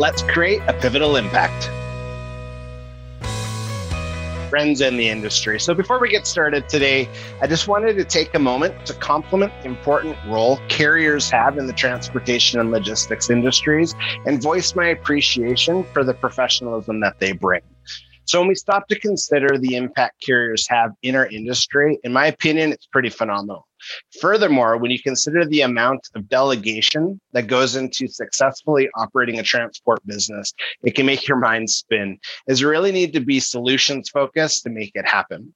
Let's create a pivotal impact. Friends in the industry. So before we get started today, I just wanted to take a moment to compliment the important role carriers have in the transportation and logistics industries and voice my appreciation for the professionalism that they bring. So when we stop to consider the impact carriers have in our industry, in my opinion, it's pretty phenomenal. Furthermore, when you consider the amount of delegation that goes into successfully operating a transport business, it can make your mind spin, as you really need to be solutions focused to make it happen.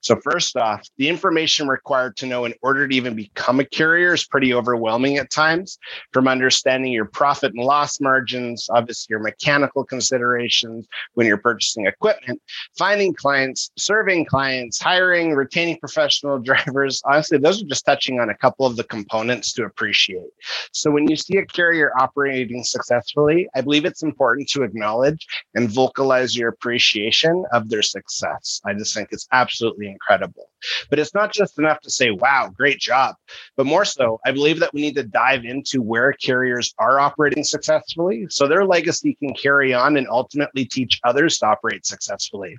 So first off, the information required to know in order to even become a carrier is pretty overwhelming at times, from understanding your profit and loss margins, obviously your mechanical considerations when you're purchasing equipment, finding clients, serving clients, hiring, retaining professional drivers. Honestly, those are just touching on a couple of the components to appreciate. So when you see a carrier operating successfully, I believe it's important to acknowledge and vocalize your appreciation of their success. I just think it's absolutely incredible. But it's not just enough to say, wow, great job. But more so, I believe that we need to dive into where carriers are operating successfully so their legacy can carry on and ultimately teach others to operate successfully.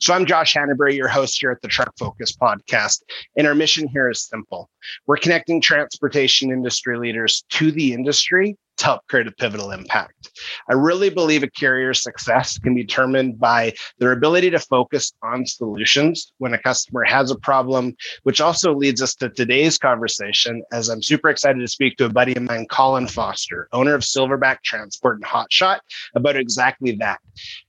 So I'm Josh Hanenberry, your host here at the Truck Focus Podcast, and our mission here is simple. We're connecting transportation industry leaders to the industry to help create a pivotal impact. I really believe a carrier's success can be determined by their ability to focus on solutions when a customer has a problem, which also leads us to today's conversation, as I'm super excited to speak to a buddy of mine, Colin Foster, owner of Silverback Transport and Hotshot, about exactly that.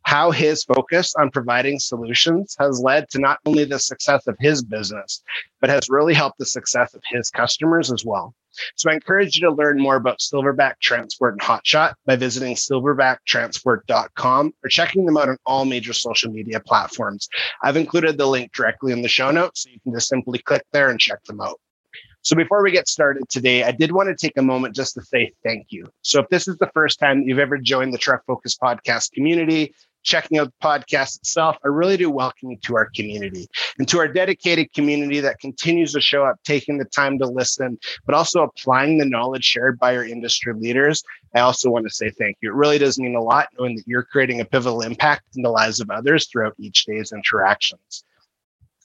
How his focus on providing solutions has led to not only the success of his business, but has really helped the success of his customers as well. So I encourage you to learn more about Silverback Transport and Hotshot by visiting silverbacktransport.com or checking them out on all major social media platforms. I've included the link directly in the show notes, so you can just simply click there and check them out. So before we get started today, I did want to take a moment just to say thank you. So if this is the first time that you've ever joined the Truck Focus Podcast community, checking out the podcast itself, I really do welcome you to our community and to our dedicated community that continues to show up, taking the time to listen, but also applying the knowledge shared by our industry leaders. I also want to say thank you. It really does mean a lot knowing that you're creating a pivotal impact in the lives of others throughout each day's interactions.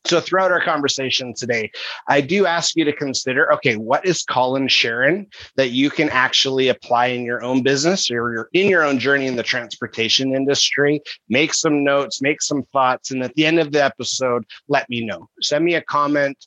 So throughout our conversation today, I do ask you to consider, okay, what is Colin sharing that you can actually apply in your own business or you're in your own journey in the transportation industry? Make some notes, make some thoughts. And at the end of the episode, let me know. Send me a comment,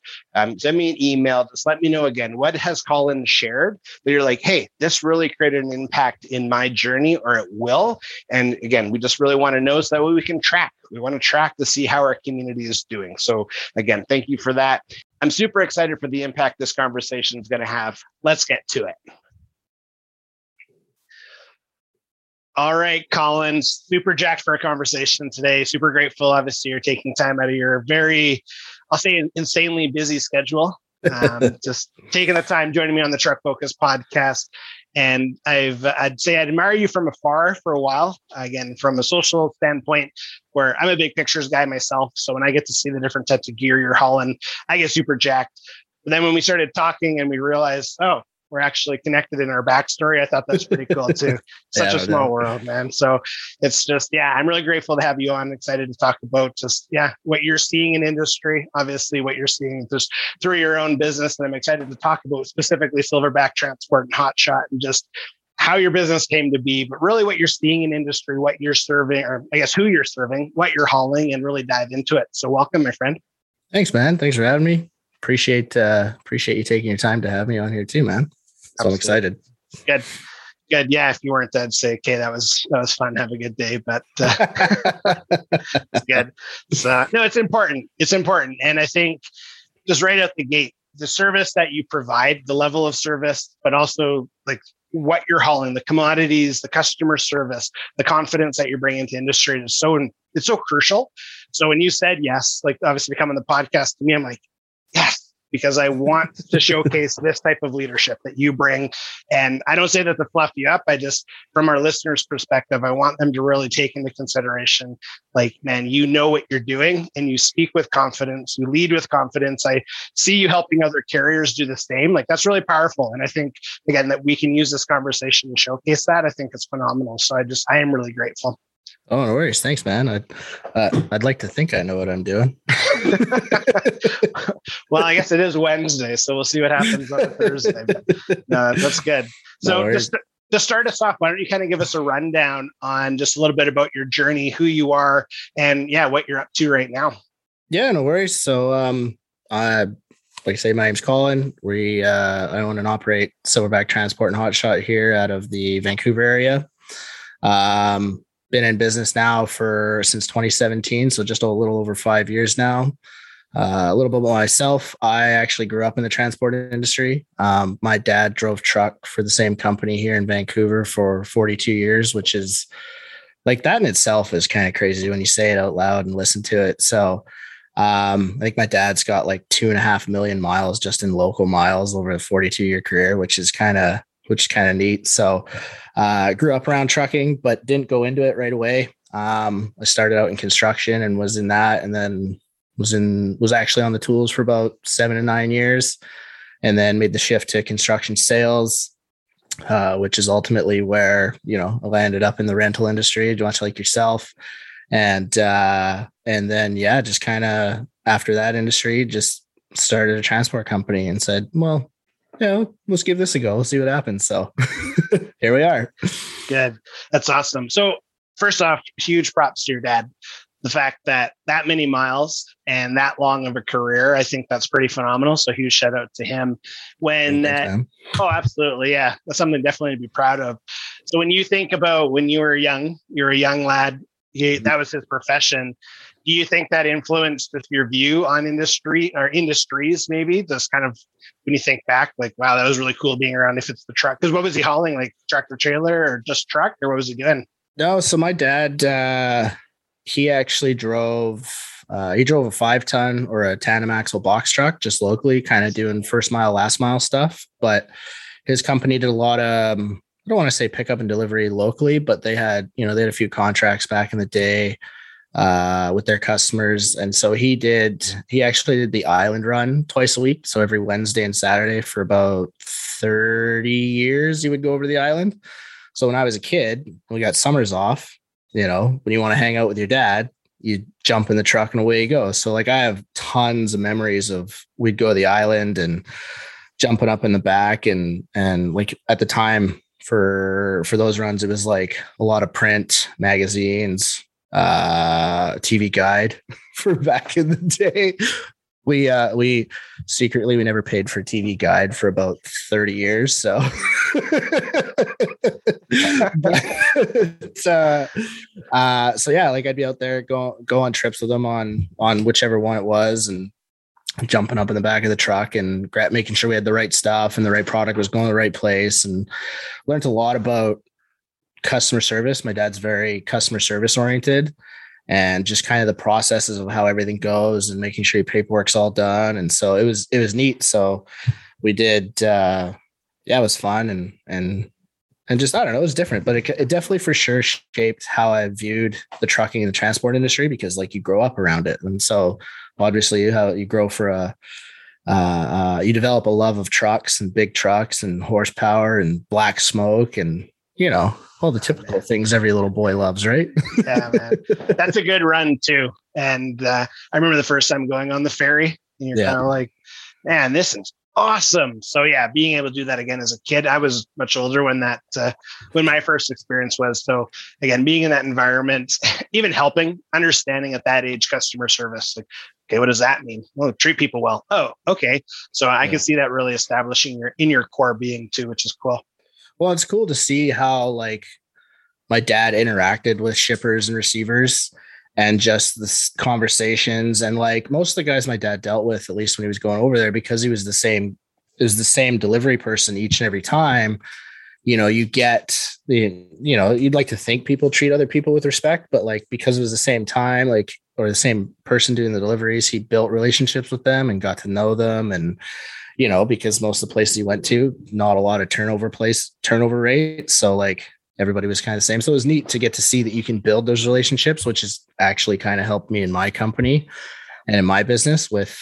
send me an email. Just let me know again, what has Colin shared that you're like, hey, this really created an impact in my journey, or it will. And again, we just really want to know so that way we can track. We want to track to see how our community is doing. So again, thank you for that. I'm super excited for the impact this conversation is going to have. Let's get to it. All right, Colin, super jacked for our conversation today. Super grateful, obviously, you're taking time out of your very, I'll say, insanely busy schedule. Just taking the time, joining me on the Truck Focus Podcast. And I'd say I'd admire you from afar for a while, again, from a social standpoint, where I'm a big pictures guy myself. So when I get to see the different types of gear you're hauling, I get super jacked. But then when we started talking and we realized, oh, we're actually connected in our backstory, I thought that's pretty cool too. Such a small world, man. So it's just, yeah, I'm really grateful to have you on. Excited to talk about just, yeah, what you're seeing in industry, obviously what you're seeing just through your own business. And I'm excited to talk about specifically Silverback Transport and Hotshot and just how your business came to be, but really what you're seeing in industry, what you're serving, or I guess who you're serving, what you're hauling, and really dive into it. So welcome, my friend. Thanks, man. Thanks for having me. Appreciate you taking your time to have me on here too, man. So I'm excited. Good. Yeah. If you weren't, I'd say, okay, that was fun. Have a good day. But it's good. So no, it's important. It's important. And I think just right out the gate, the service that you provide, the level of service, but also like what you're hauling, the commodities, the customer service, the confidence that you're bringing to industry is it's so crucial. So when you said yes, like obviously coming on the podcast to me, I'm like, yes, because I want to showcase this type of leadership that you bring. And I don't say that to fluff you up. I just, from our listeners' perspective, I want them to really take into consideration, like, man, you know what you're doing and you speak with confidence, you lead with confidence. I see you helping other carriers do the same. Like, that's really powerful. And I think, again, that we can use this conversation to showcase that. I think it's phenomenal. So I am really grateful. Oh, no worries. Thanks, man. I'd like to think I know what I'm doing. Well, I guess it is Wednesday, so we'll see what happens on Thursday. But no, that's good. So no, just to start us off, why don't you kind of give us a rundown on just a little bit about your journey, who you are, and what you're up to right now. Yeah, no worries. So, like I say, my name's Colin. I own and operate Silverback Transport and Hotshot here out of the Vancouver area. Been in business now since 2017, so just a little over 5 years now. A little bit about myself. I actually grew up in the transport industry. My dad drove truck for the same company here in Vancouver for 42 years, which is like, that in itself is kind of crazy when you say it out loud and listen to it. So I think my dad's got like 2.5 million miles just in local miles over a 42-year career, which is kind of neat. So I grew up around trucking, but didn't go into it right away. I started out in construction and was in that, and then was actually on the tools for about 7 to 9 years, and then made the shift to construction sales, which is ultimately where, I ended up in the rental industry, much like yourself. And then, just kind of after that industry, just started a transport company and said, well, let's give this a go. Let's see what happens. So here we are. Good. That's awesome. So first off, huge props to your dad. The fact that many miles and that long of a career, I think that's pretty phenomenal. So huge shout out to him. Oh, absolutely. Yeah. That's something definitely to be proud of. So when you think about when you were young, you're a young lad, that was his profession. Do you think that influenced your view on industry or industries, maybe? Just kind of when you think back, like, wow, that was really cool being around if it's the truck. Because what was he hauling? Like tractor trailer or just truck? Or what was he doing? No, so my dad, he actually drove a 5-ton or a tandem axle box truck just locally, kind of doing first mile, last mile stuff. But his company did a lot of, I don't want to say pickup and delivery locally, but they had a few contracts back in the day with their customers. And so he actually did the island run twice a week. So every Wednesday and Saturday for about 30 years, he would go over to the island. So when I was a kid, we got summers off, when you want to hang out with your dad, you jump in the truck and away you go. So like, I have tons of memories of we'd go to the island and jumping up in the back and like at the time for those runs, it was like a lot of print magazines, TV guide for back in the day. We secretly, we never paid for TV guide for about 30 years. So I'd be out there, go on trips with them on whichever one it was, and jumping up in the back of the truck and making sure we had the right stuff and the right product was going to the right place, and learned a lot about customer service. My dad's very customer service oriented, and just kind of the processes of how everything goes and making sure your paperwork's all done. And so it was neat. So we did, it was fun and just, I don't know, it was different, but it definitely for sure shaped how I viewed the trucking and the transport industry, because like you grow up around it. And so obviously you grow for you develop a love of trucks and big trucks and horsepower and black smoke and, all the typical things every little boy loves, right? Yeah, man. That's a good run too. And I remember the first time going on the ferry, and you're kind of like, man, this is awesome. So yeah, being able to do that again as a kid, I was much older when that, when my first experience was. So again, being in that environment, even helping, understanding at that age, customer service, like, okay, what does that mean? Well, treat people well. Oh, okay. So I can see that really establishing in your core being too, which is cool. Well, it's cool to see how like my dad interacted with shippers and receivers and just the conversations, and like most of the guys my dad dealt with, at least when he was going over there, because it was the same delivery person each and every time, you get the, you'd like to think people treat other people with respect, but like, because it was the same time, like, or the same person doing the deliveries, he built relationships with them and got to know them. And, you know, because most of the places he went to, not a lot of turnover rate. So like everybody was kind of the same. So it was neat to get to see that you can build those relationships, which has actually kind of helped me in my company and in my business with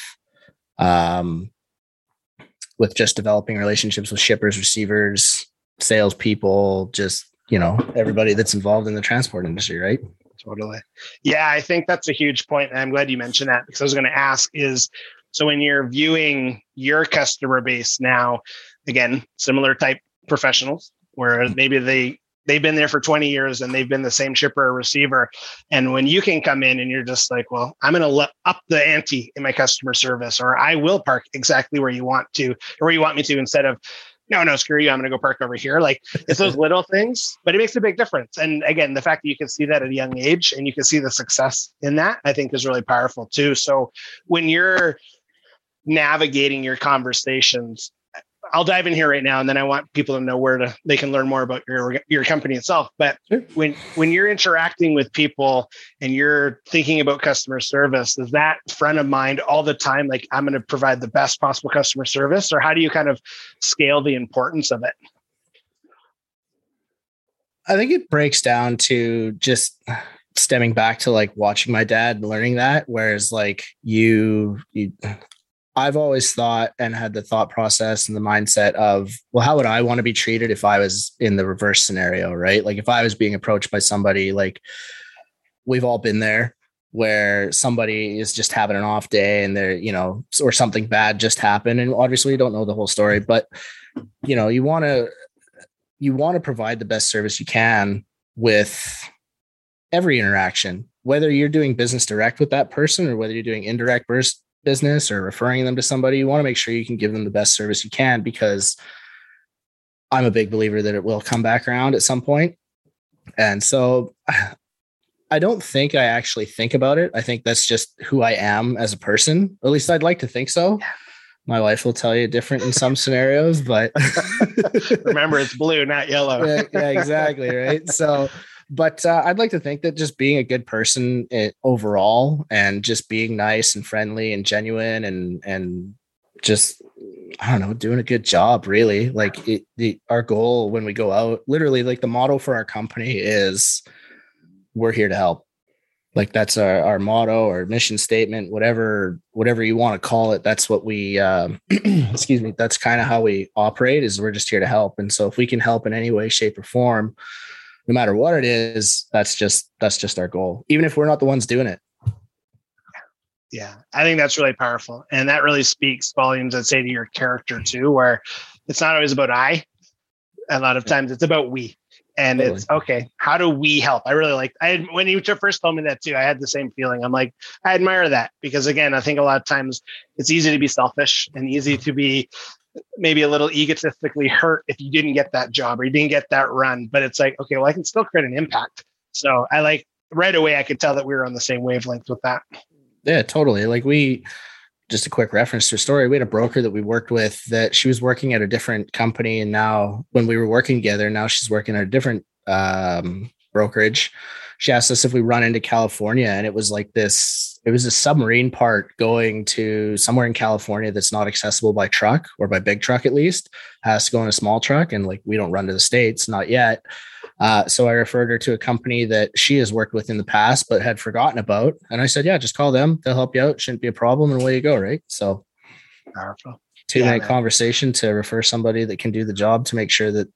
just developing relationships with shippers, receivers, salespeople, just, you know, everybody that's involved in the transport industry, right? Totally. Yeah, I think that's a huge point. And I'm glad you mentioned that, because I was going to ask is, so when you're viewing your customer base now, again, similar type professionals, where maybe they've been there for 20 years and they've been the same shipper or receiver. And when you can come in and you're just like, well, I'm going to up the ante in my customer service, or I will park exactly where you want to, or where you want me to, instead of, no, screw you, I'm going to go park over here. Like, it's those little things, but it makes a big difference. And again, the fact that you can see that at a young age and you can see the success in that, I think is really powerful too. So when you're navigating your conversations, I'll dive in here right now, and then I want people to know where they can learn more about your company itself. But when you're interacting with people and you're thinking about customer service, is that front of mind all the time? Like, I'm going to provide the best possible customer service, or how do you kind of scale the importance of it? I think it breaks down to just stemming back to like watching my dad and learning that. Whereas like I've always thought and had the thought process and the mindset of, well, how would I want to be treated if I was in the reverse scenario, right? Like if I was being approached by somebody, like we've all been there where somebody is just having an off day and they're, you know, or something bad just happened. And obviously you don't know the whole story, but you know, you want to provide the best service you can with every interaction, whether you're doing business direct with that person or whether you're doing indirect business or referring them to somebody. You want to make sure you can give them the best service you can, because I'm a big believer that it will come back around at some point. And so I don't think I actually think about it. I think that's just who I am as a person. Or at least I'd like to think so. My wife will tell you different in some scenarios, but remember, it's blue, not yellow. Yeah, exactly. Right. So, but I'd like to think that just being a good person overall, and just being nice and friendly and genuine, and just, I don't know, doing a good job, really. Like our goal when we go out, literally, like the motto for our company is, we're here to help. Like that's our motto or mission statement, whatever you want to call it. That's what we, excuse me, that's kind of how we operate, is we're just here to help. And so if we can help in any way, shape or form, no matter what it is, that's just our goal, even if we're not the ones doing it. Yeah, I think that's really powerful. And that really speaks volumes, I'd say, to your character too, where it's not always about I. A lot of times it's about we. And totally. It's okay, how do we help? I really when you first told me that too, I had the same feeling. I'm like, I admire that, because again, I think a lot of times it's easy to be selfish and easy to be maybe a little egotistically hurt if you didn't get that job or you didn't get that run. But it's like, okay, well, I can still create an impact. So I like right away, I could tell that we were on the same wavelength with that. Yeah, totally. Like just a quick reference to a story. We had a broker that we worked with that she was working at a different company. And now when we were working together, now she's working at a different brokerage. She asked us if we run into California, and it was like it was a submarine part going to somewhere in California that's not accessible by truck, or by big truck at least, has to go in a small truck. And like, we don't run to the States, not yet. So I referred her to a company that she has worked with in the past, but had forgotten about. And I said, yeah, just call them. They'll help you out. Shouldn't be a problem. And away you go. Right. So powerful. 2-minute conversation to refer somebody that can do the job to make sure that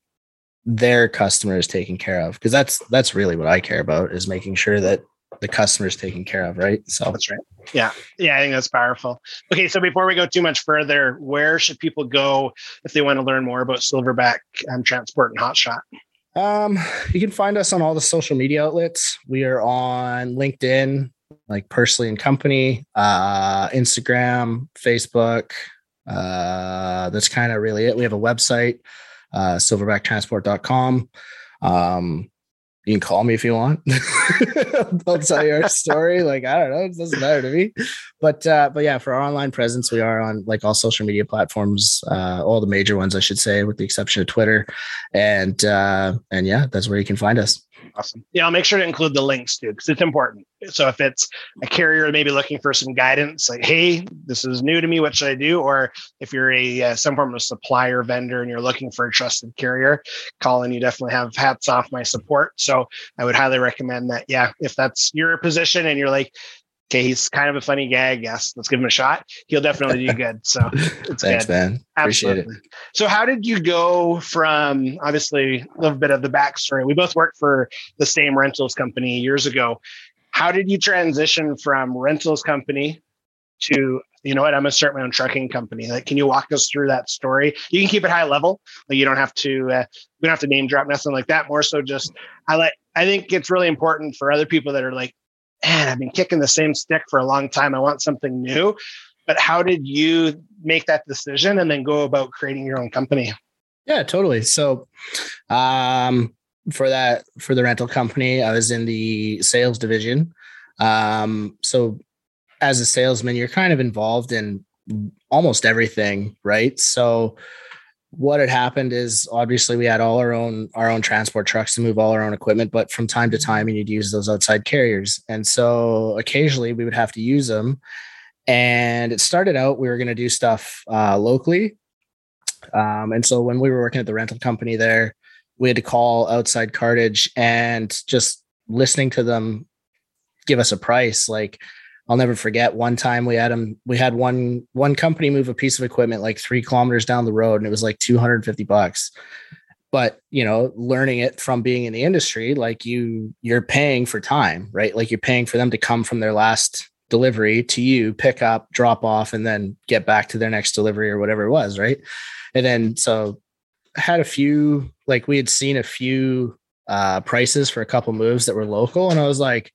their customer is taken care of. Cause that's really what I care about, is making sure that the customer is taken care of. Right. So that's right. Yeah. Yeah. I think that's powerful. Okay. So before we go too much further, where should people go if they want to learn more about Silverback Transport and Hotshot? You can find us on all the social media outlets. We are on LinkedIn, like Personally and Company, Instagram, Facebook. That's kind of really it. We have a website, silverback transport.com. You can call me if you want. I'll tell you our story. Like, I don't know. It doesn't matter to me. But yeah, for our online presence, we are on like all social media platforms, all the major ones, I should say, with the exception of Twitter. And yeah, that's where you can find us. Awesome. Yeah, I'll make sure to include the links too, because it's important. So if it's a carrier maybe looking for some guidance, like, hey, this is new to me, what should I do? Or if you're a some form of supplier vendor and you're looking for a trusted carrier, Colin, you definitely have hats off my support. So I would highly recommend that. Yeah, if that's your position and you're like, okay, he's kind of a funny guy, I guess, let's give him a shot. He'll definitely do good. So it's thanks, good. Man. Absolutely. Appreciate it. So how did you go from, obviously, a little bit of the backstory? We both worked for the same rentals company years ago. How did you transition from rentals company to, you know what, I'm going to start my own trucking company? Like, can you walk us through that story? You can keep it high level. Like, you don't have to, we don't have to name drop, nothing like that. More so just, I think it's really important for other people that are like, man, I've been kicking the same stick for a long time. I want something new. But how did you make that decision and then go about creating your own company? Yeah, totally. So for the rental company, I was in the sales division. So as a salesman, you're kind of involved in almost everything, right? So what had happened is obviously we had all our own transport trucks to move all our own equipment, but from time to time you need to use those outside carriers. And so occasionally we would have to use them. And it started out, we were going to do stuff locally. And so when we were working at the rental company there, we had to call outside cartage and just listening to them give us a price. Like, I'll never forget one time we had one company move a piece of equipment like 3 kilometers down the road, and it was like $250. But, you know, learning it from being in the industry, like you're paying for time, right? Like you're paying for them to come from their last delivery to you, pick up, drop off, and then get back to their next delivery or whatever it was, right? And then so I had a few, like we had seen a few prices for a couple moves that were local, and I was like,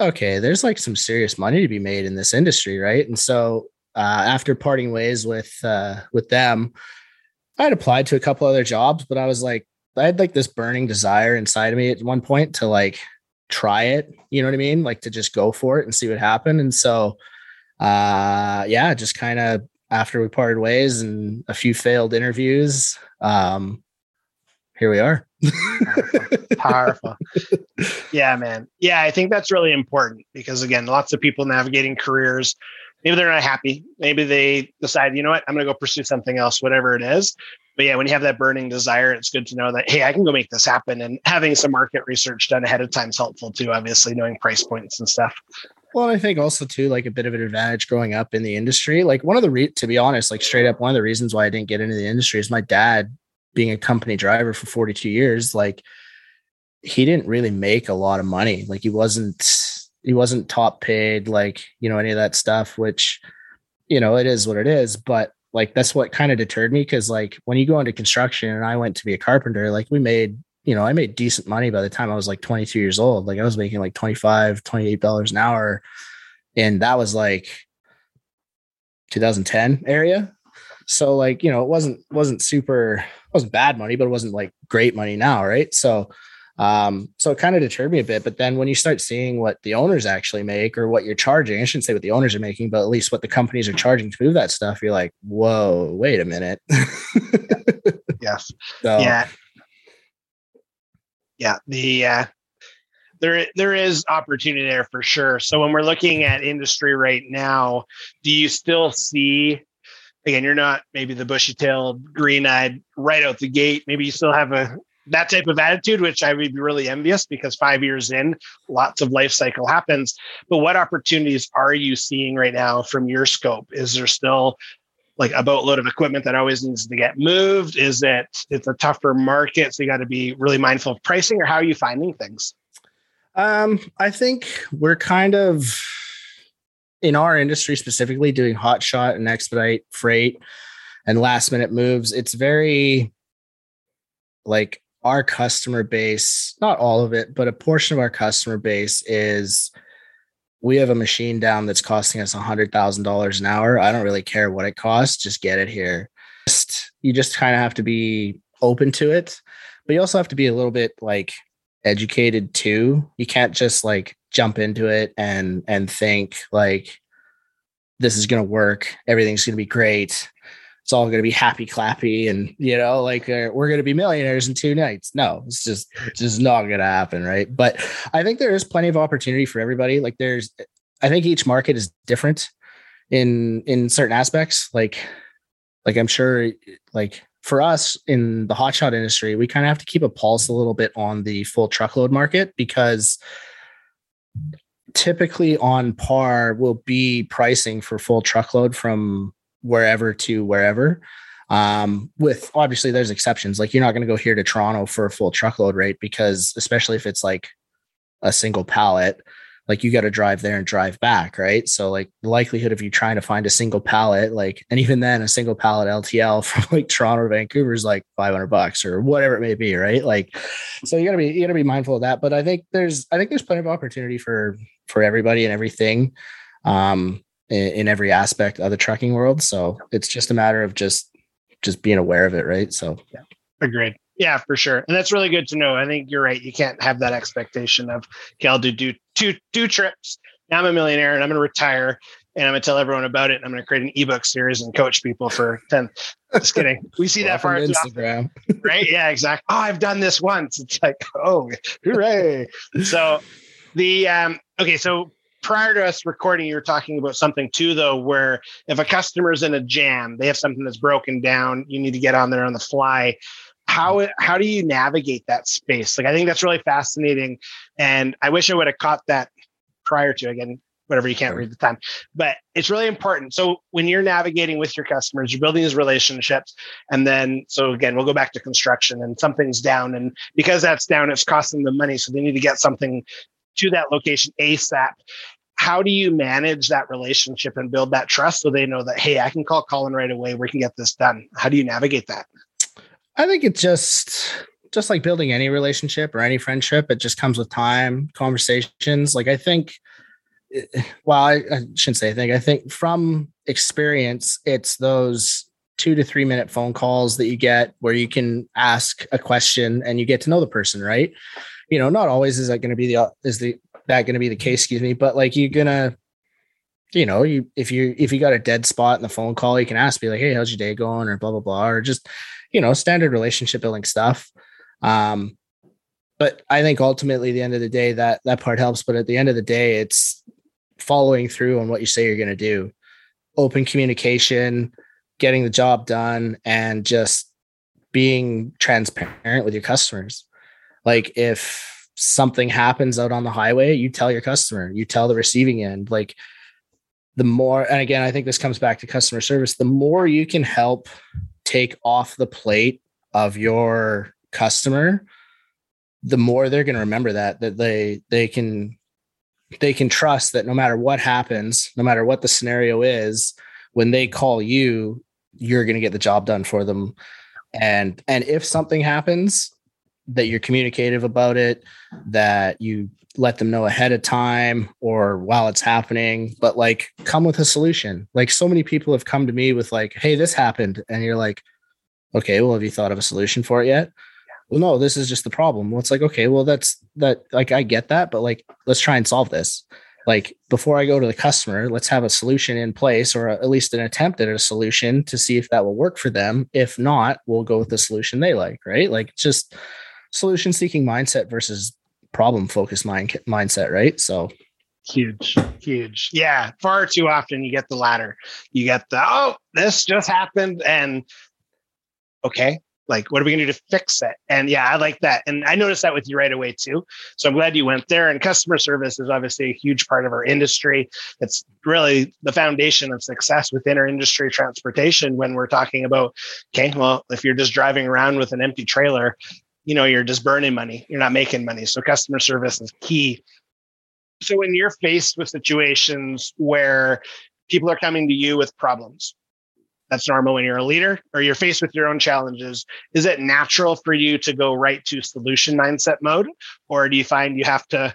okay, there's like some serious money to be made in this industry, right? And so after parting ways with them, I had applied to a couple other jobs, but I was like, I had like this burning desire inside of me at one point to like try it, you know what I mean? Like to just go for it and see what happened. And so, yeah, just kind of after we parted ways and a few failed interviews, here we are. Powerful. Yeah, man. Yeah, I think that's really important because, again, lots of people navigating careers, maybe they're not happy. Maybe they decide, you know what, I'm going to go pursue something else, whatever it is. But yeah, when you have that burning desire, it's good to know that, hey, I can go make this happen. And having some market research done ahead of time is helpful too, obviously, knowing price points and stuff. Well, I think also too, like a bit of an advantage growing up in the industry. Like one of the, to be honest, like straight up, one of the reasons why I didn't get into the industry is my dad, being a company driver for 42 years, like he didn't really make a lot of money. Like he wasn't top paid, like, you know, any of that stuff, which, you know, it is what it is. But like, that's what kind of deterred me. Cause like when you go into construction and I went to be a carpenter, like we made, you know, I made decent money by the time I was like 22 years old. Like I was making like $25, $28 an hour. And that was like 2010 area. So like, you know, it wasn't super, it wasn't bad money, but it wasn't like great money now. Right. So, so it kind of deterred me a bit, but then when you start seeing what the owners actually make or what you're charging, I shouldn't say what the owners are making, but at least what the companies are charging to move that stuff, you're like, whoa, wait a minute. Yes. So. Yeah. Yeah. The, There is opportunity there for sure. So when we're looking at industry right now, do you still see, again, you're not maybe the bushy-tailed, green-eyed right out the gate. Maybe you still have that type of attitude, which I would be really envious because 5 years in, lots of life cycle happens. But what opportunities are you seeing right now from your scope? Is there still like a boatload of equipment that always needs to get moved? Is it it's a tougher market, so you got to be really mindful of pricing? Or how are you finding things? I think we're kind of, in our industry specifically, doing hotshot and expedite freight and last minute moves. It's very like our customer base, not all of it, but a portion of our customer base is we have a machine down that's costing us $100,000 an hour. I don't really care what it costs. Just get it here. You just kind of have to be open to it, but you also have to be a little bit like educated too. You can't just like jump into it and think like this is going to work. Everything's going to be great. it's all going to be happy clappy and, you know, like we're going to be millionaires in 2 nights. No, it's just not going to happen. Right. But I think there is plenty of opportunity for everybody. Like I think each market is different in certain aspects. Like I'm sure like for us in the hotshot industry, we kind of have to keep a pulse a little bit on the full truckload market, because typically on par will be pricing for full truckload from wherever to wherever. With obviously there's exceptions, like you're not going to go here to Toronto for a full truckload rate, because especially if it's like a single pallet, like you got to drive there and drive back. Right. So like the likelihood of you trying to find a single pallet, like, and even then a single pallet LTL from like Toronto to Vancouver is like $500 or whatever it may be. Right. Like, so you gotta be mindful of that. But I think there's plenty of opportunity for everybody and everything in every aspect of the trucking world. So it's just a matter of just being aware of it. Right. So yeah. Agreed. Yeah, for sure. And that's really good to know. I think you're right. You can't have that expectation of, okay, I'll do two trips. Now I'm a millionaire and I'm going to retire and I'm going to tell everyone about it. And I'm going to create an ebook series and coach people for 10. Just kidding. We see that far. Instagram. Right. Yeah, exactly. Oh, I've done this once. It's like, oh, hooray. So okay. So prior to us recording, you were talking about something too, though, where if a customer's in a jam, they have something that's broken down, you need to get on there on the fly. How do you navigate that space? Like, I think that's really fascinating. And I wish I would have caught that prior to, again, whatever, you can't read the time, but it's really important. So when you're navigating with your customers, you're building these relationships. And then, so again, we'll go back to construction and something's down. And because that's down, it's costing them money. So they need to get something to that location ASAP. How do you manage that relationship and build that trust so they know that, hey, I can call Colin right away. We can get this done. How do you navigate that? I think it's just like building any relationship or any friendship. It just comes with time, conversations. Like I think, well, I shouldn't say I think from experience, it's those 2 to 3 minute phone calls that you get where you can ask a question and you get to know the person, right? You know, not always is that going to be the case, but like you're going to, you know, if you got a dead spot in the phone call, you can ask, be like, hey, how's your day going? Or blah, blah, blah, or just, you know, standard relationship building stuff. But I think ultimately at the end of the day, that part helps. But at the end of the day, it's following through on what you say you're going to do, open communication, getting the job done, and just being transparent with your customers. Like if something happens out on the highway, you tell your customer, you tell the receiving end, like the more, and again, I think this comes back to customer service, the more you can help take off the plate of your customer, the more they're going to remember that they can trust that no matter what happens, no matter what the scenario is, when they call you, you're going to get the job done for them. And if something happens, that you're communicative about it, that you let them know ahead of time or while it's happening, but like come with a solution. Like so many people have come to me with like, hey, this happened. And you're like, okay, well, have you thought of a solution for it yet? Yeah. Well, no, this is just the problem. Well, it's like, okay, well, that's like, I get that, but like, let's try and solve this. Like before I go to the customer, let's have a solution in place, or at least an attempt at a solution to see if that will work for them. If not, we'll go with the solution they like, right? Like just solution seeking mindset versus problem focused mindset, right? So huge. Yeah. Far too often you get the latter. You get the, oh, this just happened. And okay, like, what are we going to do to fix it? And yeah, I like that. And I noticed that with you right away too. So I'm glad you went there. And customer service is obviously a huge part of our industry. It's really the foundation of success within our industry, transportation, when we're talking about, okay, well, if you're just driving around with an empty trailer, you know, you're just burning money. You're not making money. So customer service is key. So when you're faced with situations where people are coming to you with problems, that's normal when you're a leader, or you're faced with your own challenges, is it natural for you to go right to solution mindset mode? Or do you find you have to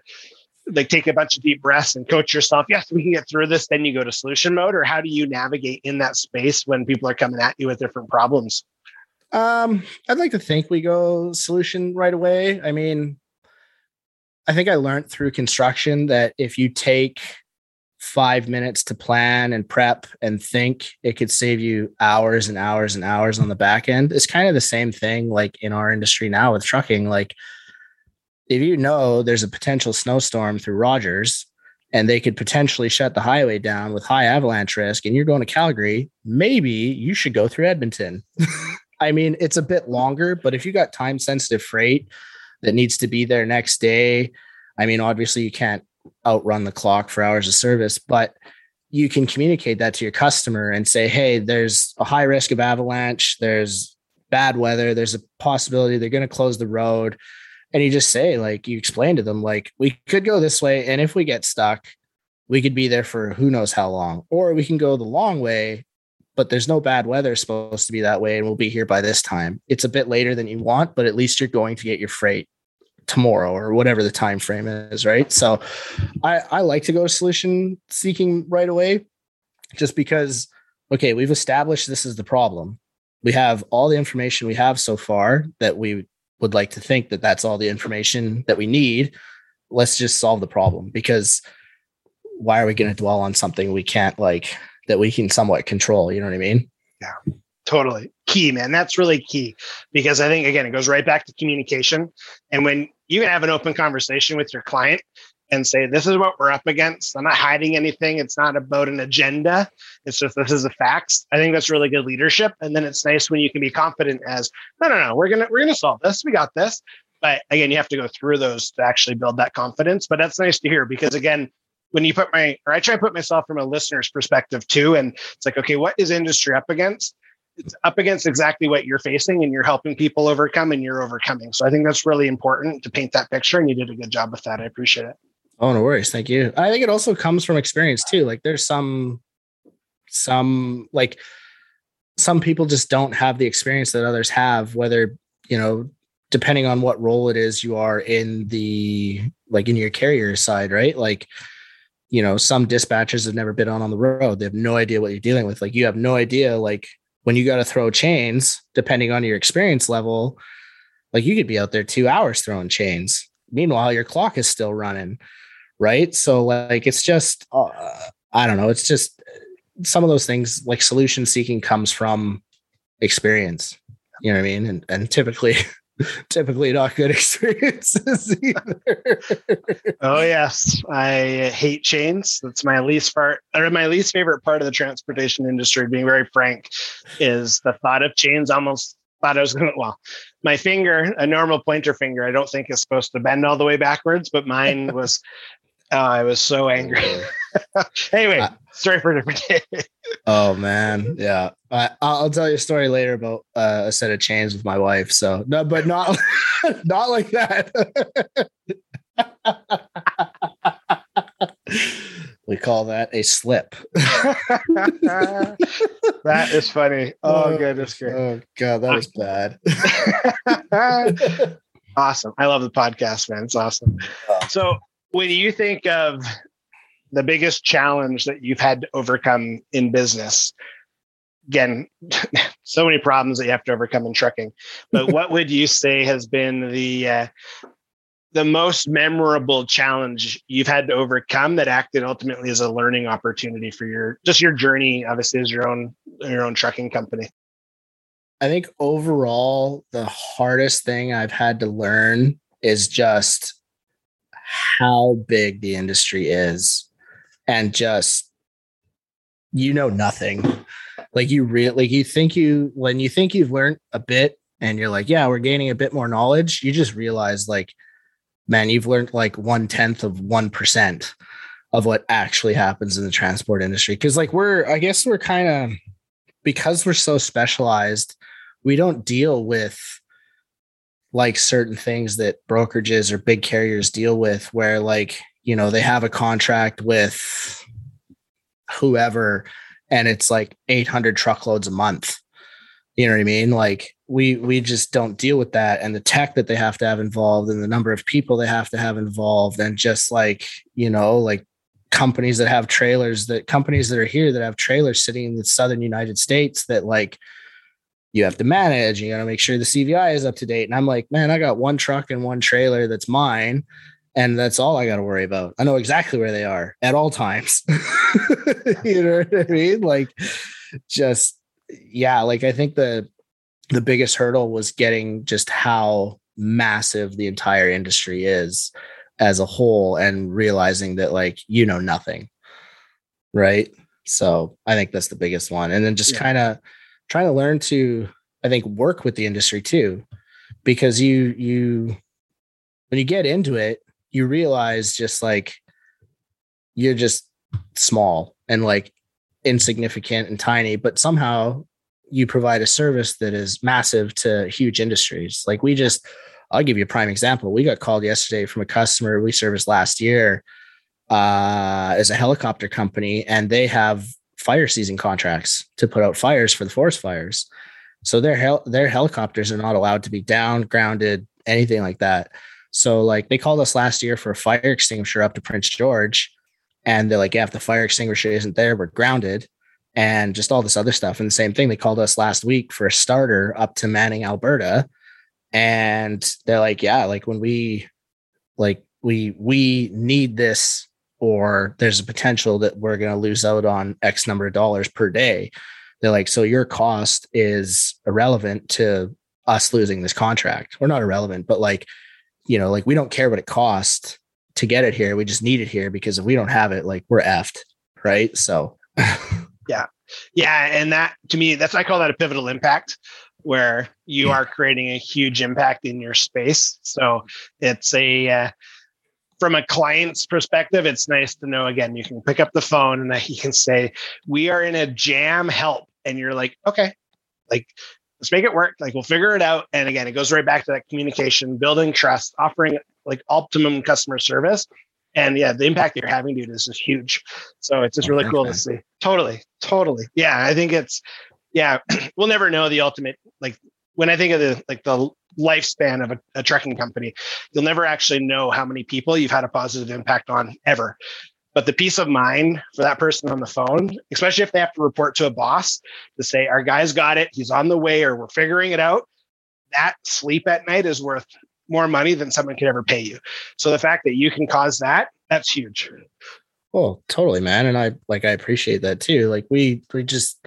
like take a bunch of deep breaths and coach yourself? Yes, we can get through this. Then you go to solution mode. Or how do you navigate in that space when people are coming at you with different problems? I'd like to think we go solution right away. I mean, I think I learned through construction that if you take 5 minutes to plan and prep and think, it could save you hours and hours and hours on the back end. It's kind of the same thing like in our industry now with trucking. Like, if you know there's a potential snowstorm through Rogers and they could potentially shut the highway down with high avalanche risk, and you're going to Calgary, maybe you should go through Edmonton. I mean, it's a bit longer, but if you got time sensitive freight that needs to be there next day, I mean, obviously you can't outrun the clock for hours of service, but you can communicate that to your customer and say, hey, there's a high risk of avalanche, there's bad weather, there's a possibility they're going to close the road. And you just say, like, you explain to them, like, we could go this way, and if we get stuck, we could be there for who knows how long, or we can go the long way, but there's no bad weather, it's supposed to be that way, and we'll be here by this time. It's a bit later than you want, but at least you're going to get your freight tomorrow or whatever the time frame is, right? So I like to go solution seeking right away, just because, okay, we've established this is the problem. We have all the information we have so far that we would like to think that that's all the information that we need. Let's just solve the problem, because why are we going to dwell on something we can't, like, that we can somewhat control? You know what I mean? Yeah, totally. Key, man. That's really key, because I think, again, it goes right back to communication. And when you have an open conversation with your client and say, this is what we're up against, I'm not hiding anything, it's not about an agenda, it's just, this is the facts. I think that's really good leadership. And then it's nice when you can be confident as, no, we're going to solve this. We got this. But again, you have to go through those to actually build that confidence. But that's nice to hear, because again, when you put I try to put myself from a listener's perspective too. And it's like, okay, what is industry up against? It's up against exactly what you're facing, and you're helping people overcome, and you're overcoming. So I think that's really important to paint that picture. And you did a good job with that. I appreciate it. Oh, no worries. Thank you. I think it also comes from experience too. Like, there's some people just don't have the experience that others have, whether, you know, depending on what role it is you are in, the, like, in your carrier side, right? Like, you know, some dispatchers have never been on the road. They have no idea what you're dealing with. Like, you have no idea, like, when you got to throw chains, depending on your experience level, like, you could be out there 2 hours throwing chains. Meanwhile, your clock is still running. Right. So, like, it's just, I don't know. It's just some of those things, like, solution seeking comes from experience, you know what I mean? And typically not good experiences either. Oh yes. I hate chains. That's my least favorite part of the transportation industry, being very frank, is the thought of chains. My finger, a normal pointer finger, I don't think is supposed to bend all the way backwards, but mine was, I was so angry. Anyway, story for a different day. Oh man. Yeah. I'll tell you a story later about a set of chains with my wife. So no, but not like that. We call that a slip. That is funny. Oh, goodness. Great. Oh, God, that was bad. Awesome. I love the podcast, man. It's awesome. So when you think of the biggest challenge that you've had to overcome in business, again, so many problems that you have to overcome in trucking, but what would you say has been the most memorable challenge you've had to overcome that acted ultimately as a learning opportunity for your journey, obviously, as your own trucking company? I think overall, the hardest thing I've had to learn is just how big the industry is, and just, you know, nothing. Like, you really, like, when you think you've learned a bit and you're like, yeah, we're gaining a bit more knowledge, you just realize, like, man, you've learned like 0.1% of what actually happens in the transport industry. Cause like we're kind of, because we're so specialized, we don't deal with like certain things that brokerages or big carriers deal with, where, like, you know, they have a contract with whoever and it's like 800 truckloads a month. You know what I mean? Like, we just don't deal with that, and the tech that they have to have involved, and the number of people they have to have involved, and just, like, you know, like, companies that are here that have trailers sitting in the southern United States that, like, you have to manage, you got to make sure the CVI is up to date. And I'm like, man, I got one truck and one trailer that's mine, And that's all I got to worry about. I know exactly where they are at all times. You know what I mean? Like, just, yeah. Like, I think the biggest hurdle was getting just how massive the entire industry is as a whole, and realizing that, like, you know, nothing. Right. So I think that's the biggest one. And then just kind of trying to learn to, I think, work with the industry too, because you, when you get into it, you realize just like you're just small and like insignificant and tiny, but somehow you provide a service that is massive to huge industries. Like I'll give you a prime example. We got called yesterday from a customer we serviced last year as a helicopter company, and they have fire season contracts to put out fires for the forest fires. So their helicopters are not allowed to be down, grounded, anything like that. So like they called us last year for a fire extinguisher up to Prince George, and they're like, yeah, if the fire extinguisher isn't there, we're grounded, and just all this other stuff. And the same thing, they called us last week for a starter up to Manning, Alberta. And they're like, yeah, like when we need this, or there's a potential that we're going to lose out on X number of dollars per day. They're like, so your cost is irrelevant to us losing this contract. We're not irrelevant, but like, you know, like we don't care what it costs to get it here. We just need it here, because if we don't have it, like we're effed. Right. So. Yeah. And that, to me, I call that a pivotal impact, where you are creating a huge impact in your space. So it's from a client's perspective, it's nice to know, again, you can pick up the phone and you can say, we are in a jam, help. And you're like, okay, like, let's make it work. Like, we'll figure it out. And again, it goes right back to that communication, building trust, offering like optimum customer service. And yeah, the impact that you're having, dude, is huge. So it's just really cool to see. Totally. Yeah. I think we'll never know the ultimate, like when I think of the lifespan of a trucking company, you'll never actually know how many people you've had a positive impact on ever. But the peace of mind for that person on the phone, especially if they have to report to a boss, to say, our guy's got it, he's on the way, or we're figuring it out, that sleep at night is worth more money than someone could ever pay you. So the fact that you can cause that, that's huge. Well, totally, man. And I appreciate that too. Like we just,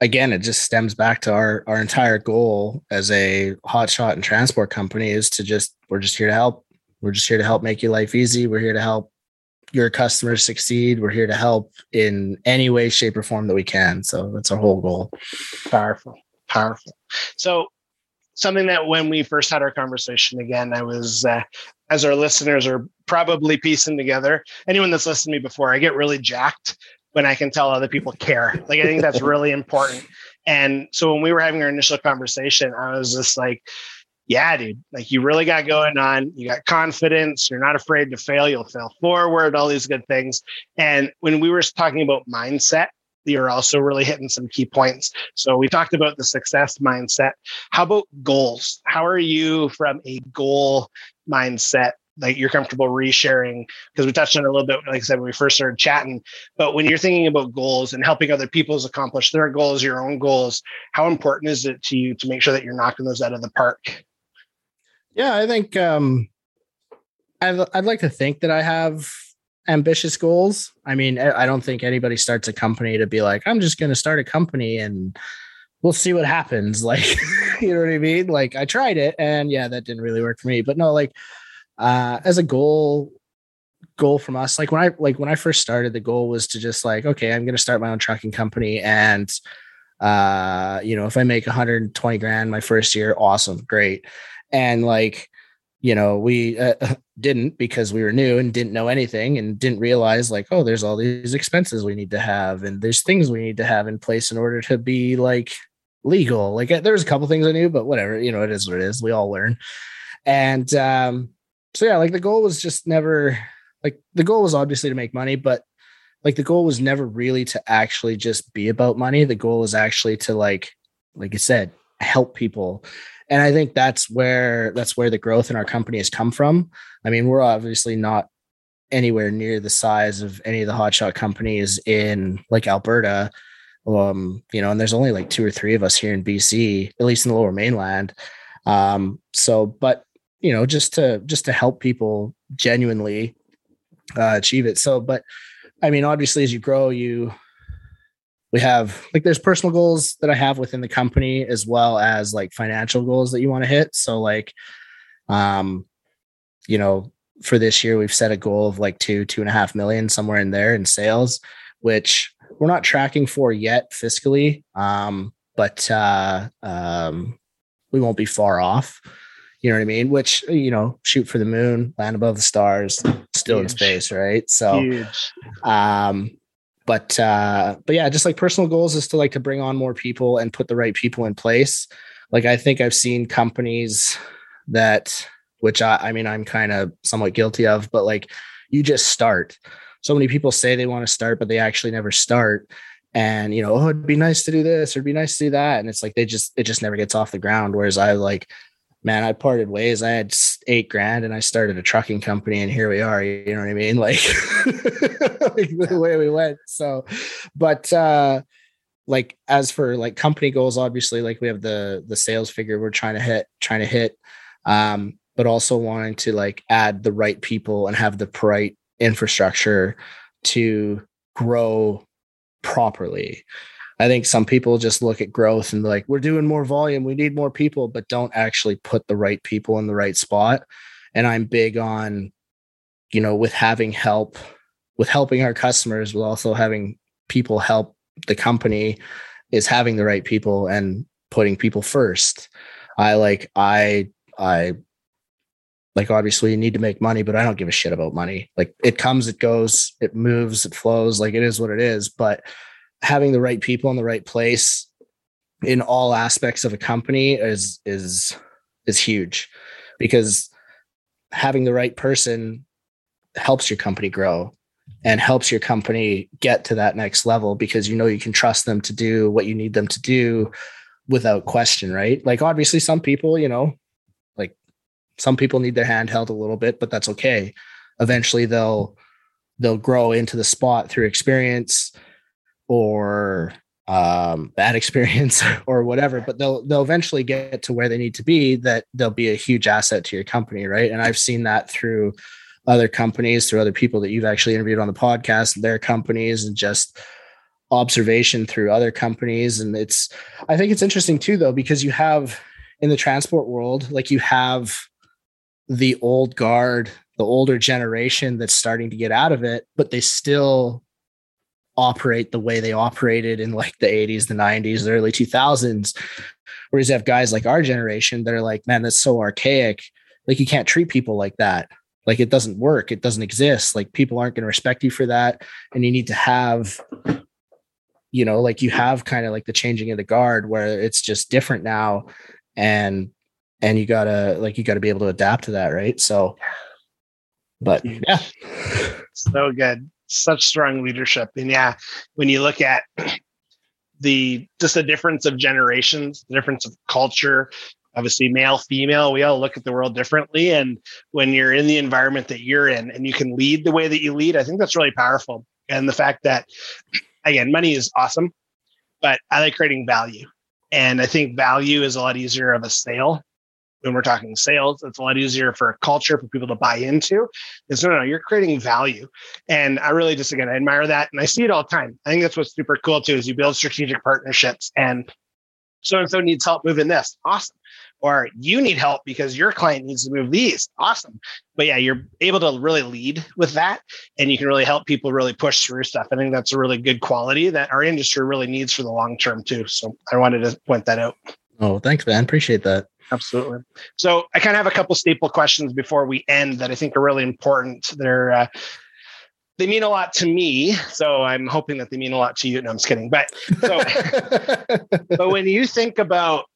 again, it just stems back to our entire goal as a hotshot and transport company is to just, we're just here to help. We're just here to help make your life easy. We're here to help your customers succeed. We're here to help in any way, shape, or form that we can. So that's our whole goal. Powerful. So something that when we first had our conversation, again, I was, as our listeners are probably piecing together, anyone that's listened to me before, I get really jacked when I can tell other people care. Like, I think that's really important. And so when we were having our initial conversation, I was just like, yeah, dude, like you really got going on. You got confidence. You're not afraid to fail. You'll fail forward, all these good things. And when we were talking about mindset, you're also really hitting some key points. So we talked about the success mindset. How about goals? How are you from a goal mindset that you're comfortable resharing? Because we touched on it a little bit, like I said, when we first started chatting, but when you're thinking about goals and helping other people accomplish their goals, your own goals, how important is it to you to make sure that you're knocking those out of the park? Yeah, I think I'd like to think that I have ambitious goals. I mean, I don't think anybody starts a company to be like, I'm just going to start a company and we'll see what happens. Like, you know what I mean? Like, I tried it and yeah, that didn't really work for me. But no, like as a goal from us, like when I first started, the goal was to just like, okay, I'm going to start my own trucking company, and you know, if I make 120 grand my first year, awesome, great. And like, you know, we didn't, because we were new and didn't know anything and didn't realize like, oh, there's all these expenses we need to have. And there's things we need to have in place in order to be like legal. Like there was a couple things I knew, but whatever, you know, it is what it is. We all learn. And so, yeah, like the goal was just never like, the goal was obviously to make money, but like the goal was never really to actually just be about money. The goal was actually to like I said, help people. And I think that's where the growth in our company has come from. I mean, we're obviously not anywhere near the size of any of the hotshot companies in like Alberta, you know, and there's only like two or three of us here in BC, at least in the lower mainland. So, but you know, just to help people genuinely achieve it. So, but I mean, obviously as you grow, we have like, there's personal goals that I have within the company as well as like financial goals that you want to hit. So like, you know, for this year, we've set a goal of like $2.5 million, somewhere in there in sales, which we're not tracking for yet fiscally. But we won't be far off, you know what I mean? Which, you know, shoot for the moon, land above the stars, still in space. Right. So, huge. But yeah, just like personal goals is to like to bring on more people and put the right people in place. Like, I think I've seen companies that, which I mean, I'm kind of somewhat guilty of, but like you just start. So many people say they want to start, but they actually never start. And, you know, oh, it'd be nice to do this, or it'd be nice to do that. And it's like, it just never gets off the ground. Whereas I like, man, I parted ways. I had $8,000 and I started a trucking company and here we are, you know what I mean? Like, the way we went. So, but, like, as for like company goals, obviously, like we have the sales figure we're trying to hit, but also wanting to like add the right people and have the right infrastructure to grow properly. I think some people just look at growth and like, we're doing more volume, we need more people, but don't actually put the right people in the right spot. And I'm big on, you know, with having help, with helping our customers, with also having people help the company, is having the right people and putting people first. I obviously you need to make money, but I don't give a shit about money. Like, it comes, it goes, it moves, it flows, like it is what it is. But having the right people in the right place in all aspects of a company is huge, because having the right person helps your company grow and helps your company get to that next level, because you know you can trust them to do what you need them to do without question, right? Like, obviously some people, you know, some people need their hand held a little bit, but that's okay. Eventually they'll grow into the spot through experience or bad experience or whatever, but they'll eventually get to where they need to be, that they'll be a huge asset to your company. Right. And I've seen that through other companies, through other people that you've actually interviewed on the podcast, their companies, and just observation through other companies. And I think it's interesting too, though, because you have in the transport world, like you have the old guard, the older generation that's starting to get out of it, but they still operate the way they operated in like the 80s, the 90s, the early 2000s. Whereas you have guys like our generation that are like, man, that's so archaic. Like, you can't treat people like that. Like, it doesn't work. It doesn't exist. Like, people aren't going to respect you for that. And you need to have, you know, like you have kind of like the changing of the guard where it's just different now. And you gotta be able to adapt to that. Right. So, but yeah. So good. Such strong leadership. And yeah, when you look at the difference of generations, the difference of culture, obviously male, female, we all look at the world differently. And when you're in the environment that you're in and you can lead the way that you lead, I think that's really powerful. And the fact that, again, money is awesome, but I like creating value. And I think value is a lot easier of a sale. When we're talking sales, it's a lot easier for a culture, for people to buy into. It's no, you're creating value. And I really just, again, I admire that. And I see it all the time. I think that's what's super cool too, is you build strategic partnerships and so-and-so needs help moving this. Awesome. Or you need help because your client needs to move these. Awesome. But yeah, you're able to really lead with that. And you can really help people really push through stuff. I think that's a really good quality that our industry really needs for the long term too. So I wanted to point that out. Oh, thanks, man. Appreciate that. Absolutely. So I kind of have a couple staple questions before we end that I think are really important. They mean a lot to me, so I'm hoping that they mean a lot to you. No, I'm just kidding. But so, but when you think about,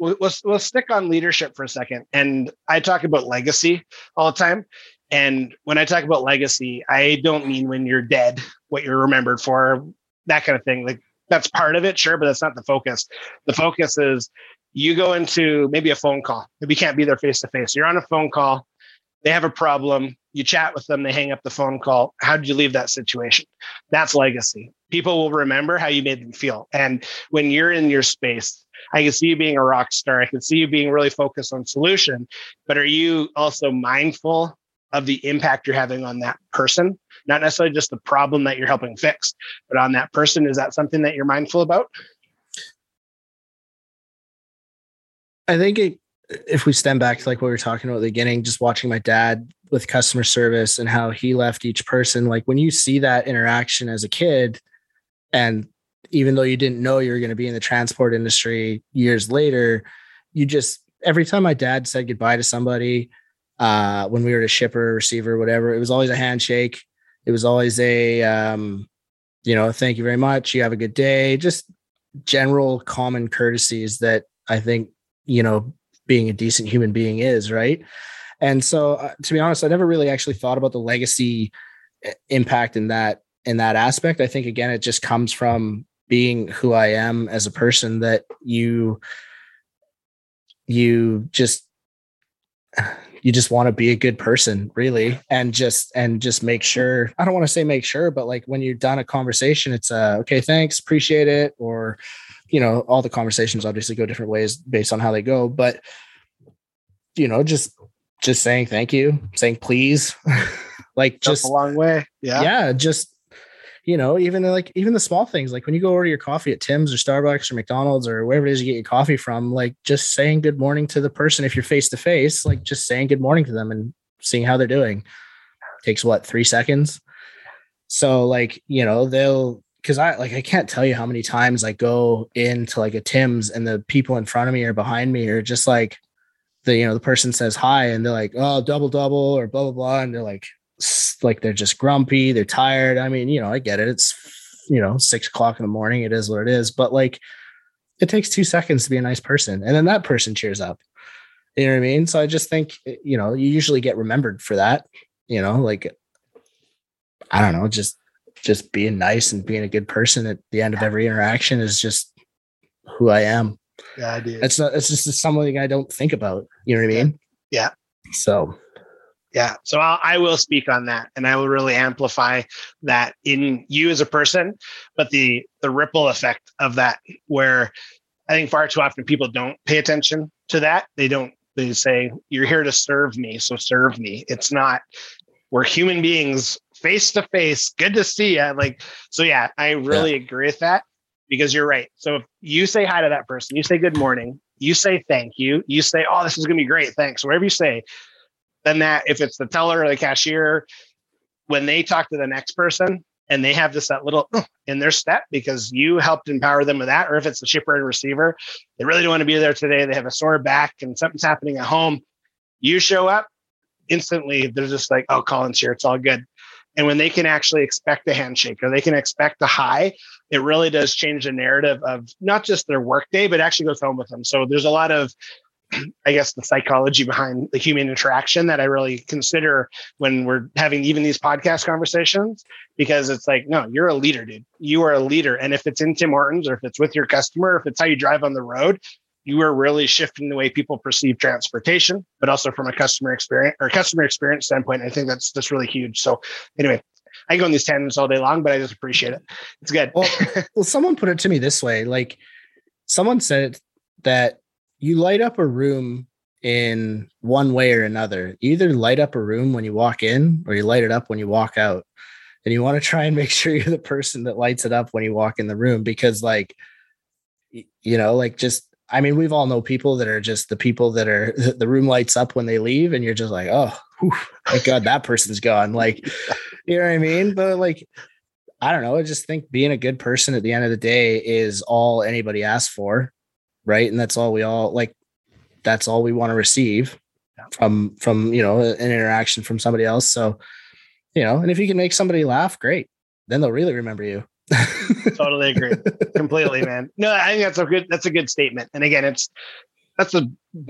we'll stick on leadership for a second. And I talk about legacy all the time. And when I talk about legacy, I don't mean when you're dead, what you're remembered for, that kind of thing. Like, that's part of it, sure, but that's not the focus. The focus is you go into maybe a phone call. Maybe you can't be there face to face. You're on a phone call. They have a problem. You chat with them. They hang up the phone call. How did you leave that situation? That's legacy. People will remember how you made them feel. And when you're in your space, I can see you being a rock star. I can see you being really focused on solution, but are you also mindful of the impact you're having on that person? Not necessarily just the problem that you're helping fix, but on that person. Is that something that you're mindful about? I think if we stem back to like what we were talking about at the beginning, just watching my dad with customer service and how he left each person, like when you see that interaction as a kid, and even though you didn't know you were going to be in the transport industry years later, you just, every time my dad said goodbye to somebody, when we were a shipper, receiver, whatever, it was always a handshake. It was always a, thank you very much. You have a good day. Just general common courtesies that I think, being a decent human being is, right? And so to be honest, I never really actually thought about the legacy impact in that aspect. I think, again, it just comes from being who I am as a person, that you just want to be a good person, really. And just make sure, I don't want to say make sure, but like when you're done a conversation, it's okay, thanks, appreciate it. Or, all the conversations obviously go different ways based on how they go, but just saying thank you, saying please, like just that's a long way. Yeah. Just, even the small things, like when you go order your coffee at Tim's or Starbucks or McDonald's or wherever it is you get your coffee from, like just saying good morning to the person. If you're face to face, like just saying good morning to them and seeing how they're doing takes 3 seconds. So like, because I can't tell you how many times I go into like a Tim's and the people in front of me or behind me are just like the person says hi and they're like, oh, double, double, or blah, blah, blah. And they're like, they're just grumpy. They're tired. I mean, I get it. It's, 6:00 in the morning. It is what it is. But like, it takes 2 seconds to be a nice person. And then that person cheers up. You know what I mean? So I just think, you usually get remembered for that, like, I don't know, just being nice and being a good person at the end of every interaction is just who I am. Yeah, I do. It's just something I don't think about. You know what I mean? Yeah. So I will speak on that, and I will really amplify that in you as a person, but the ripple effect of that, where I think far too often people don't pay attention to that. They say, you're here to serve me. So serve me. It's not, we're human beings face to face. Good to see you. I really agree with that. Because you're right. So if you say hi to that person, you say good morning, you say thank you, you say, oh, this is going to be great, thanks, whatever you say, then that, if it's the teller or the cashier, when they talk to the next person and they have that little in their step because you helped empower them with that, or if it's the shipper and receiver, they really don't want to be there today, they have a sore back and something's happening at home, you show up, instantly they're just like, oh, Colin's here, it's all good. And when they can actually expect a handshake or they can expect a hi, it really does change the narrative of not just their workday, but actually goes home with them. So there's a lot of, I guess, the psychology behind the human interaction that I really consider when we're having even these podcast conversations, because it's like, no, you're a leader, dude. You are a leader. And if it's in Tim Hortons or if it's with your customer, if it's how you drive on the road, you are really shifting the way people perceive transportation, but also from a customer experience standpoint. I think that's just really huge. So anyway, I go on these tangents all day long, but I just appreciate it. It's good. Well, someone put it to me this way. Like, someone said that you light up a room in one way or another. You either light up a room when you walk in or you light it up when you walk out. And you want to try and make sure you're the person that lights it up when you walk in the room, because like, we've all know people that are just the people that are, the room lights up when they leave and you're just like, oh, whew, thank God that person's gone. Like, you know what I mean? But like, I don't know. I just think being a good person at the end of the day is all anybody asks for. Right. And that's all that's all we want to receive from an interaction from somebody else. So, and if you can make somebody laugh, great. Then they'll really remember you. Totally agree. Completely, man. No, I think that's a good statement. And again, that's a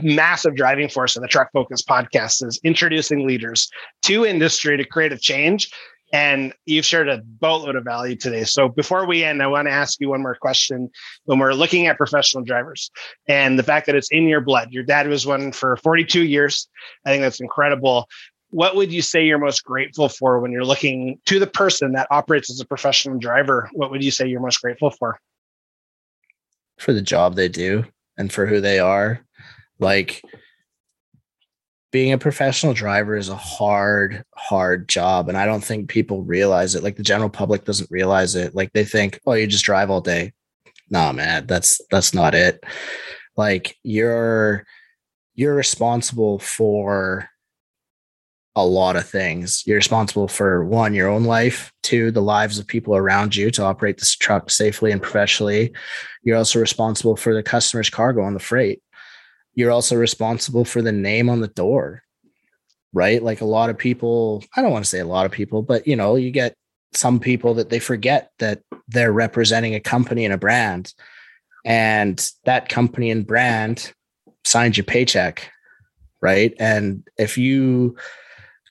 massive driving force of the Truck Focus podcast, is introducing leaders to industry to create a change. And you've shared a boatload of value today. So before we end, I want to ask you one more question. When we're looking at professional drivers and the fact that it's in your blood, your dad was one for 42 years. I think that's incredible. What would you say you're most grateful for when you're looking to the person that operates as a professional driver? What would you say you're most grateful for? For the job they do. and for who they are. Like, being a professional driver is a hard, hard job. And I don't think people realize it. Like, the general public doesn't realize it. Like, they think, oh, you just drive all day. Nah, man, that's not it. Like, you're responsible for a lot of things. You're responsible for, one, your own life, two, the lives of people around you to operate this truck safely and professionally. You're also responsible for the customer's cargo on the freight. You're also responsible for the name on the door, right? Like, a lot of people, I don't want to say a lot of people, but, you know, you get some people that they forget that they're representing a company and a brand, and that company and brand signed your paycheck, right? And if you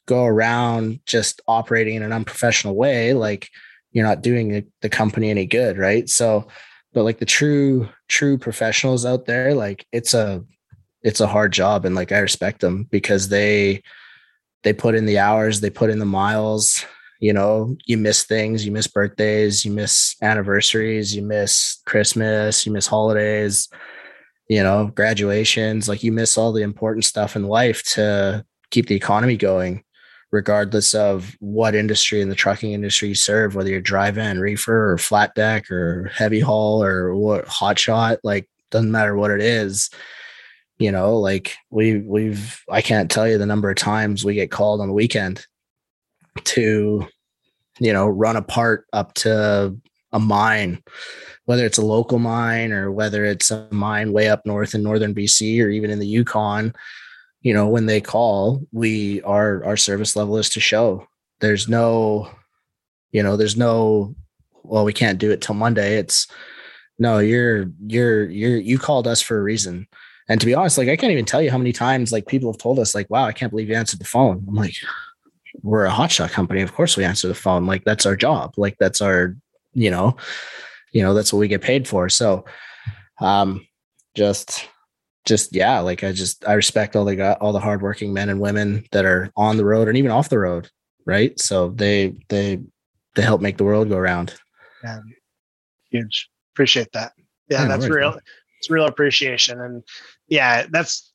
go around just operating in an unprofessional way, like, you're not doing the company any good, right? So, but like, the true professionals out there, like, it's a hard job. And like, I respect them because they put in the hours, they put in the miles. You know, you miss things, you miss birthdays, you miss anniversaries, you miss Christmas, you miss holidays, you know, graduations. Like, you miss all the important stuff in life to keep the economy going, regardless of what industry in the trucking industry you serve, whether you're drive-in, reefer, or flat deck, or heavy haul, or what, hotshot. Like, doesn't matter what it is. You know, like, I can't tell you the number of times we get called on the weekend to, you know, run a part up to a mine, whether it's a local mine or whether it's a mine way up north in northern BC or even in the Yukon. You know, when they call, our service level is to show. There's no well, we can't do it till Monday. It's no, you called us for a reason. And to be honest, like, I can't even tell you how many times, like, people have told us, like, wow, I can't believe you answered the phone. I'm like, we're a hotshot company. Of course we answer the phone. Like, that's our job. Like, that's our, you know, that's what we get paid for. So, yeah, like, I respect all the hardworking men and women that are on the road and even off the road. Right. So they help make the world go round. Yeah. Huge. Appreciate that. Yeah. That's real. Man. It's real appreciation. And yeah, that's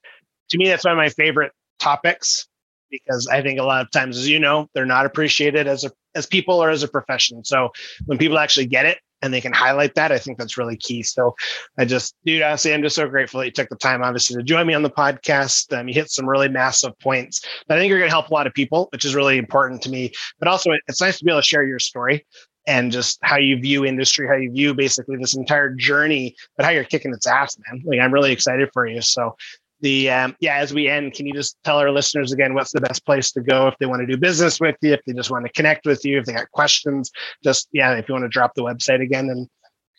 one of my favorite topics, because I think a lot of times, as you know, they're not appreciated as people or as a profession. So when people actually get it and they can highlight that, I think that's really key. So honestly, I'm just so grateful that you took the time, obviously, to join me on the podcast. You hit some really massive points that I think are going to help a lot of people, which is really important to me. But also, it's nice to be able to share your story and just how you view industry, how you view basically this entire journey, but how you're kicking its ass, man. Like, I'm really excited for you. So as we end, can you just tell our listeners again, what's the best place to go if they want to do business with you, if they just want to connect with you, if they got questions, if you want to drop the website again, and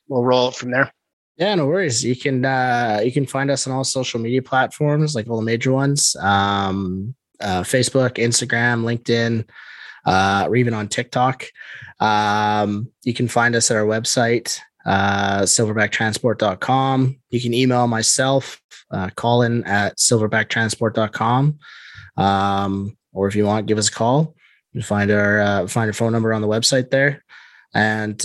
we'll roll it from there. Yeah, no worries. You can find us on all social media platforms, like all the major ones, Facebook, Instagram, LinkedIn, or even on TikTok. You can find us at our website, silverbacktransport.com. You can email myself, Colin at silverbacktransport.com. Or if you want, give us a call. You find our phone number on the website there. And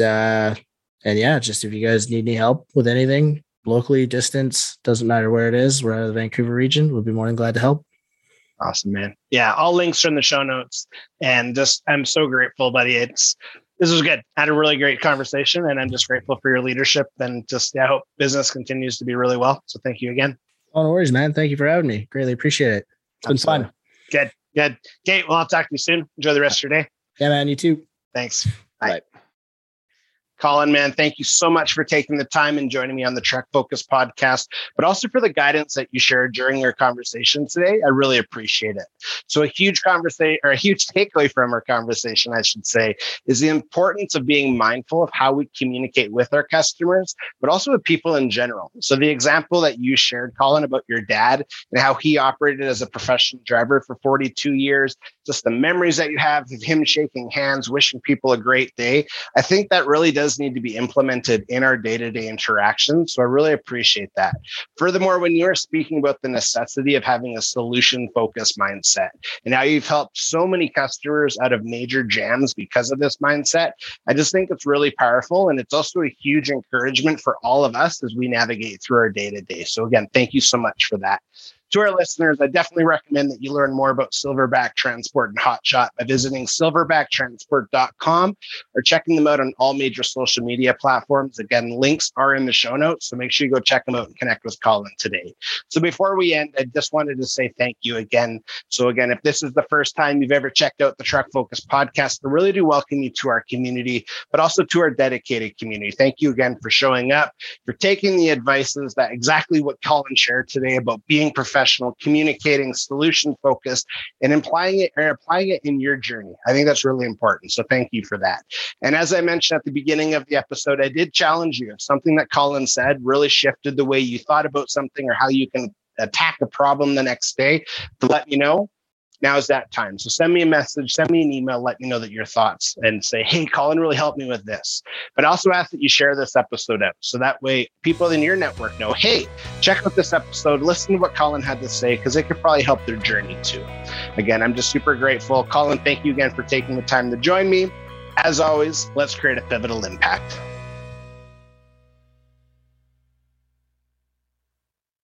just if you guys need any help with anything, locally, distance, doesn't matter where it is, we're out of the Vancouver region. We'll be more than glad to help. Awesome, man. Yeah. All links are in the show notes, and I'm so grateful, buddy. This was good. I had a really great conversation, and I'm just grateful for your leadership, and I hope business continues to be really well. So thank you again. Oh, no worries, man. Thank you for having me. Greatly appreciate it. It's been fun. Good. Okay. Well, I'll talk to you soon. Enjoy the rest of your day. Yeah, man. You too. Thanks. Bye. Colin, man, thank you so much for taking the time and joining me on the Truck Focus podcast, but also for the guidance that you shared during your conversation today. I really appreciate it. So a huge takeaway from our conversation, I should say, is the importance of being mindful of how we communicate with our customers, but also with people in general. So the example that you shared, Colin, about your dad and how he operated as a professional driver for 42 years, just the memories that you have of him shaking hands, wishing people a great day. I think that really does does need to be implemented in our day-to-day interactions. So I really appreciate that. Furthermore, when you're speaking about the necessity of having a solution-focused mindset, and how you've helped so many customers out of major jams because of this mindset, I just think it's really powerful. And it's also a huge encouragement for all of us as we navigate through our day-to-day. So again, thank you so much for that. To our listeners, I definitely recommend that you learn more about Silverback Transport and Hotshot by visiting silverbacktransport.com or checking them out on all major social media platforms. Again, links are in the show notes, so make sure you go check them out and connect with Colin today. So before we end, I just wanted to say thank you again. So again, if this is the first time you've ever checked out the Truck Focus podcast, I really do welcome you to our community, but also to our dedicated community. Thank you again for showing up, for taking the advices that exactly what Colin shared today about being professional, communicating, solution-focused, and applying it in your journey. I think that's really important. So thank you for that. And as I mentioned at the beginning of the episode, I did challenge you. If something that Colin said really shifted the way you thought about something or how you can attack a problem the next day, to let me know. Now is that time. So send me a message, send me an email, let me know that your thoughts and say, hey, Colin really helped me with this. But I also ask that you share this episode out. So that way people in your network know, hey, check out this episode, listen to what Colin had to say, because it could probably help their journey too. Again, I'm just super grateful. Colin, thank you again for taking the time to join me. As always, let's create a pivotal impact.